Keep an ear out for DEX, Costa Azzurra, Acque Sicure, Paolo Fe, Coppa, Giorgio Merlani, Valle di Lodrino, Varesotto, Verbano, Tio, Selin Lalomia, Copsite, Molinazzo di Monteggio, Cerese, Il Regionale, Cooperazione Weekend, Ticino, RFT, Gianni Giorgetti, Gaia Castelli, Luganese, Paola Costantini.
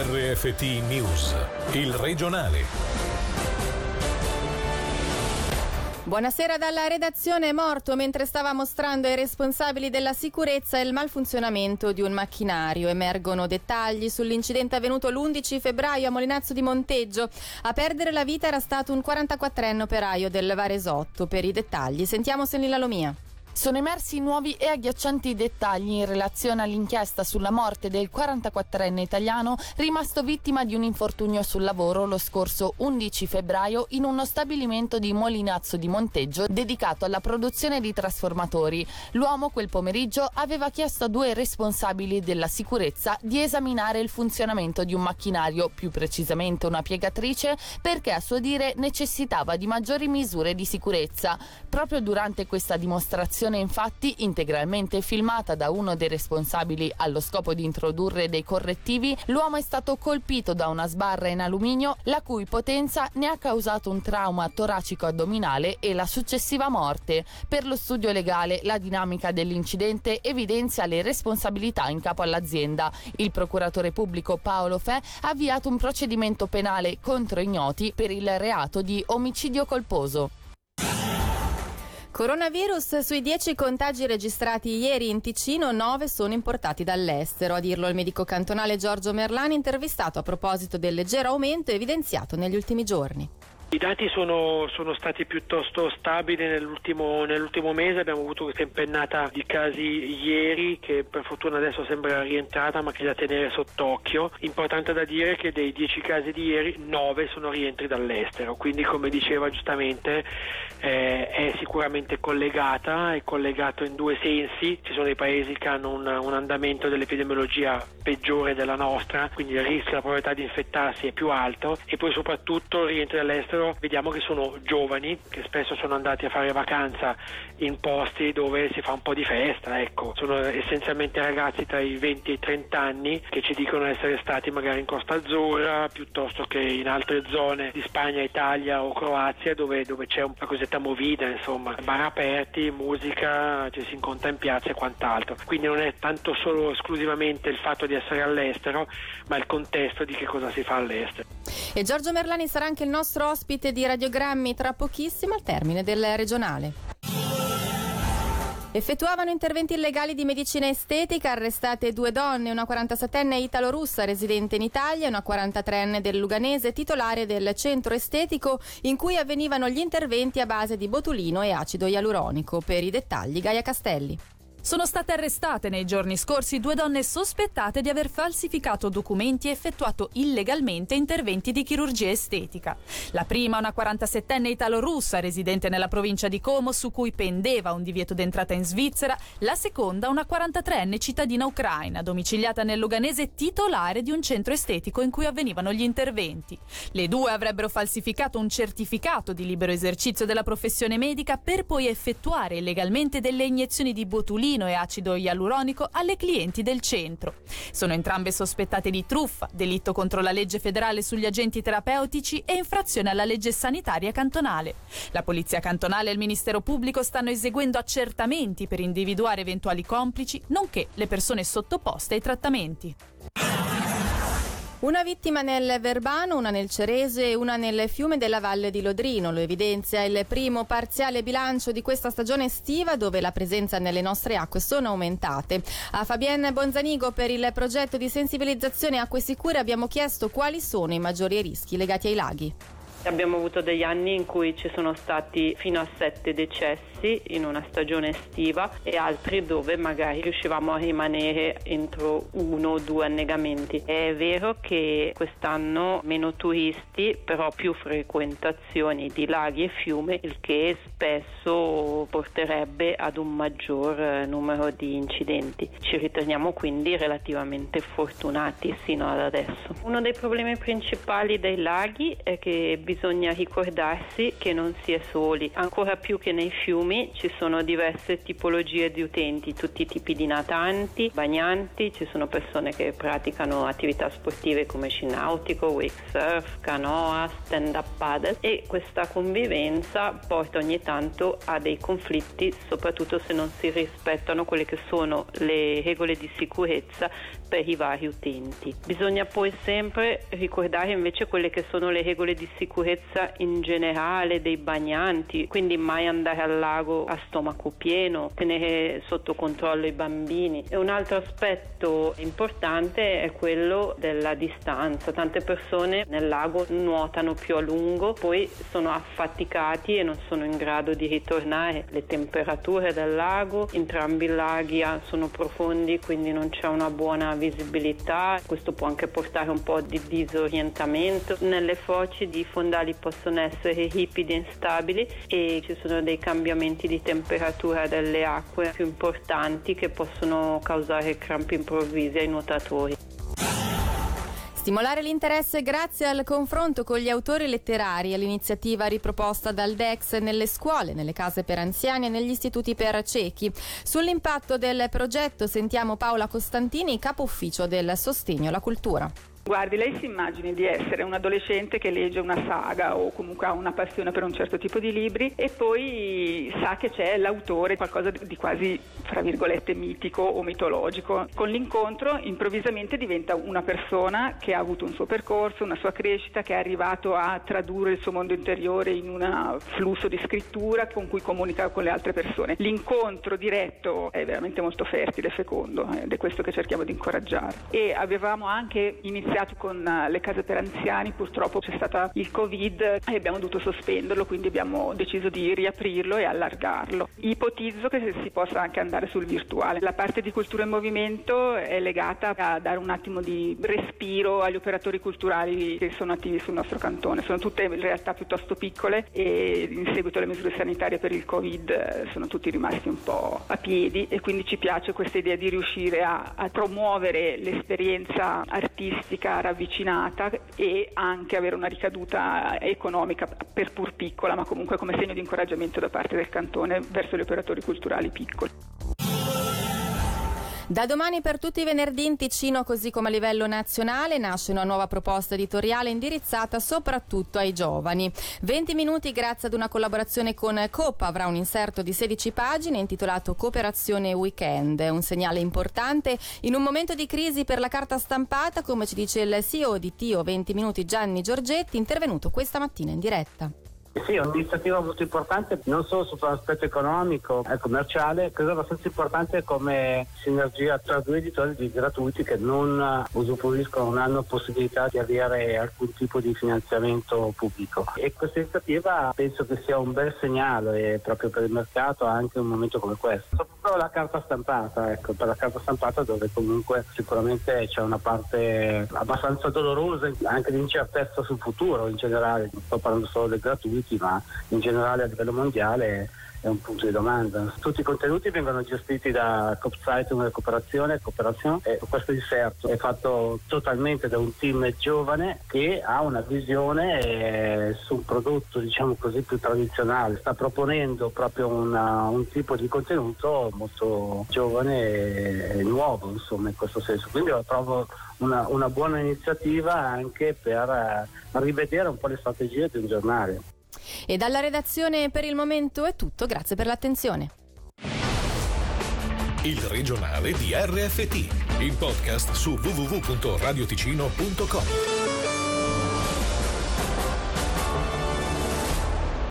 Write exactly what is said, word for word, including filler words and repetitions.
R F T News, il regionale. Buonasera dalla redazione. Morto mentre stava mostrando ai responsabili della sicurezza il malfunzionamento di un macchinario. Emergono dettagli sull'incidente avvenuto l'undici febbraio a Molinazzo di Monteggio. A perdere la vita era stato un quarantaquattrenne operaio del Varesotto. Per i dettagli sentiamo Selin Lalomia. Sono emersi nuovi e agghiaccianti dettagli in relazione all'inchiesta sulla morte del quarantaquattrenne italiano rimasto vittima di un infortunio sul lavoro lo scorso undici febbraio in uno stabilimento di Molinazzo di Monteggio dedicato alla produzione di trasformatori. L'uomo quel pomeriggio aveva chiesto a due responsabili della sicurezza di esaminare il funzionamento di un macchinario, più precisamente una piegatrice, perché a suo dire necessitava di maggiori misure di sicurezza. Proprio durante questa dimostrazione, infatti, integralmente filmata da uno dei responsabili allo scopo di introdurre dei correttivi, l'uomo è stato colpito da una sbarra in alluminio la cui potenza ne ha causato un trauma toracico addominale e la successiva morte. Per lo studio legale, la dinamica dell'incidente evidenzia le responsabilità in capo all'azienda. Il procuratore pubblico Paolo Fe ha avviato un procedimento penale contro ignoti per il reato di omicidio colposo. Coronavirus: sui dieci contagi registrati ieri in Ticino, nove sono importati dall'estero. A dirlo il medico cantonale Giorgio Merlani, intervistato a proposito del leggero aumento evidenziato negli ultimi giorni. I dati sono, sono stati piuttosto stabili nell'ultimo, nell'ultimo mese. Abbiamo avuto questa impennata di casi ieri che per fortuna adesso sembra rientrata, ma che è da tenere sott'occhio. Importante da dire che dei dieci casi di ieri, nove sono rientri dall'estero, quindi, come diceva giustamente, eh, è sicuramente collegata, è collegato in due sensi. Ci sono dei paesi che hanno un, un andamento dell'epidemiologia peggiore della nostra, quindi il rischio, la probabilità di infettarsi è più alto, e poi soprattutto rientri dall'estero. Vediamo che sono giovani, che spesso sono andati a fare vacanza in posti dove si fa un po' di festa, ecco. Sono essenzialmente ragazzi tra i venti e i trenta anni che ci dicono essere stati magari in Costa Azzurra, piuttosto che in altre zone di Spagna, Italia o Croazia, dove, dove c'è una cosetta movida, insomma, bar aperti, musica, ci si incontra in piazza e quant'altro. Quindi non è tanto solo esclusivamente il fatto di essere all'estero, ma il contesto di che cosa si fa all'estero. E Giorgio Merlani sarà anche il nostro ospite di radiogrammi tra pochissimo, al termine del regionale. Effettuavano interventi illegali di medicina estetica, arrestate due donne, una quarantasettenne italo-russa residente in Italia e una quarantatreenne del Luganese titolare del centro estetico in cui avvenivano gli interventi a base di botulino e acido ialuronico. Per i dettagli Gaia Castelli. Sono state arrestate nei giorni scorsi due donne sospettate di aver falsificato documenti e effettuato illegalmente interventi di chirurgia estetica. La prima, una quarantasettenne italo-russa residente nella provincia di Como, su cui pendeva un divieto d'entrata in Svizzera; la seconda, una quarantatreenne cittadina ucraina, domiciliata nel Luganese, titolare di un centro estetico in cui avvenivano gli interventi. Le due avrebbero falsificato un certificato di libero esercizio della professione medica per poi effettuare illegalmente delle iniezioni di botulino e acido ialuronico alle clienti del centro. Sono entrambe sospettate di truffa, delitto contro la legge federale sugli agenti terapeutici e infrazione alla legge sanitaria cantonale. La polizia cantonale e il Ministero Pubblico stanno eseguendo accertamenti per individuare eventuali complici, nonché le persone sottoposte ai trattamenti. Una vittima nel Verbano, una nel Cerese e una nel fiume della Valle di Lodrino. Lo evidenzia il primo parziale bilancio di questa stagione estiva, dove la presenza nelle nostre acque sono aumentate. A Fabienne Bonzanigo, per il progetto di sensibilizzazione Acque Sicure, abbiamo chiesto quali sono i maggiori rischi legati ai laghi. Abbiamo avuto degli anni in cui ci sono stati fino a sette decessi in una stagione estiva, e altri dove magari riuscivamo a rimanere entro uno o due annegamenti. È vero che quest'anno meno turisti, però più frequentazioni di laghi e fiumi, il che spesso porterebbe ad un maggior numero di incidenti. Ci ritorniamo quindi relativamente fortunati sino ad adesso. Uno dei problemi principali dei laghi è che bisogna ricordarsi che non si è soli. Ancora più che nei fiumi ci sono diverse tipologie di utenti, tutti i tipi di natanti, bagnanti, ci sono persone che praticano attività sportive come sci nautico, wake surf, canoa, stand up paddle, e questa convivenza porta ogni tanto a dei conflitti, soprattutto se non si rispettano quelle che sono le regole di sicurezza per i vari utenti. Bisogna poi sempre ricordare invece quelle che sono le regole di sicurezza in generale dei bagnanti, quindi mai andare al lago a stomaco pieno, tenere sotto controllo i bambini. E un altro aspetto importante è quello della distanza. Tante persone nel lago nuotano più a lungo, poi sono affaticati e non sono in grado di ritornare. Le temperature del lago, entrambi i laghi sono profondi, quindi non c'è una buona visibilità, questo può anche portare un po' di disorientamento. Nelle foci di fondali possono essere ripidi e instabili e ci sono dei cambiamenti di temperatura delle acque più importanti che possono causare crampi improvvisi ai nuotatori. Stimolare l'interesse grazie al confronto con gli autori letterari e l'iniziativa riproposta dal D E X nelle scuole, nelle case per anziani e negli istituti per ciechi. Sull'impatto del progetto sentiamo Paola Costantini, capo ufficio del sostegno alla cultura. Guardi, lei si immagini di essere un adolescente che legge una saga o comunque ha una passione per un certo tipo di libri e poi sa che c'è l'autore, qualcosa di quasi, fra virgolette, mitico o mitologico. Con l'incontro improvvisamente diventa una persona che ha avuto un suo percorso, una sua crescita, che è arrivato a tradurre il suo mondo interiore in un flusso di scrittura con cui comunica con le altre persone. L'incontro diretto è veramente molto fertile e fecondo ed è questo che cerchiamo di incoraggiare. E avevamo anche iniziato con le case per anziani, purtroppo c'è stato il Covid e abbiamo dovuto sospenderlo, quindi abbiamo deciso di riaprirlo e allargarlo. Ipotizzo che si possa anche andare sul virtuale. La parte di cultura in movimento è legata a dare un attimo di respiro agli operatori culturali che sono attivi sul nostro cantone. Sono tutte in realtà piuttosto piccole e in seguito alle misure sanitarie per il Covid sono tutti rimasti un po' a piedi e quindi ci piace questa idea di riuscire a, a promuovere l'esperienza artistica ravvicinata e anche avere una ricaduta economica, per pur piccola, ma comunque come segno di incoraggiamento da parte del cantone verso gli operatori culturali piccoli. Da domani per tutti i venerdì in Ticino, così come a livello nazionale, nasce una nuova proposta editoriale indirizzata soprattutto ai giovani. venti minuti grazie ad una collaborazione con Coppa avrà un inserto di sedici pagine intitolato Cooperazione Weekend, un segnale importante in un momento di crisi per la carta stampata, come ci dice il C E O di Tio venti minuti Gianni Giorgetti, intervenuto questa mattina in diretta. Sì, è un'iniziativa molto importante, non solo sotto l'aspetto economico e commerciale, credo abbastanza importante come sinergia tra due editori di gratuiti che non usufruiscono, non hanno possibilità di avere alcun tipo di finanziamento pubblico. E questa iniziativa penso che sia un bel segnale proprio per il mercato, anche in un momento come questo. Soprattutto la carta stampata, ecco, per la carta stampata dove comunque sicuramente c'è una parte abbastanza dolorosa, anche di incertezza sul futuro in generale, non sto parlando solo del gratuito, ma in generale a livello mondiale è un punto di domanda. Tutti i contenuti vengono gestiti da Copsite, una cooperazione, cooperazione e questo inserto è fatto totalmente da un team giovane che ha una visione eh, su un prodotto, diciamo così, più tradizionale. Sta proponendo proprio una, un tipo di contenuto molto giovane e nuovo, insomma, in questo senso. Quindi lo trovo una, una buona iniziativa anche per eh, rivedere un po' le strategie di un giornale. E dalla redazione per il momento è tutto, grazie per l'attenzione. Il regionale di R F T, il podcast su w w w punto radioticino punto com.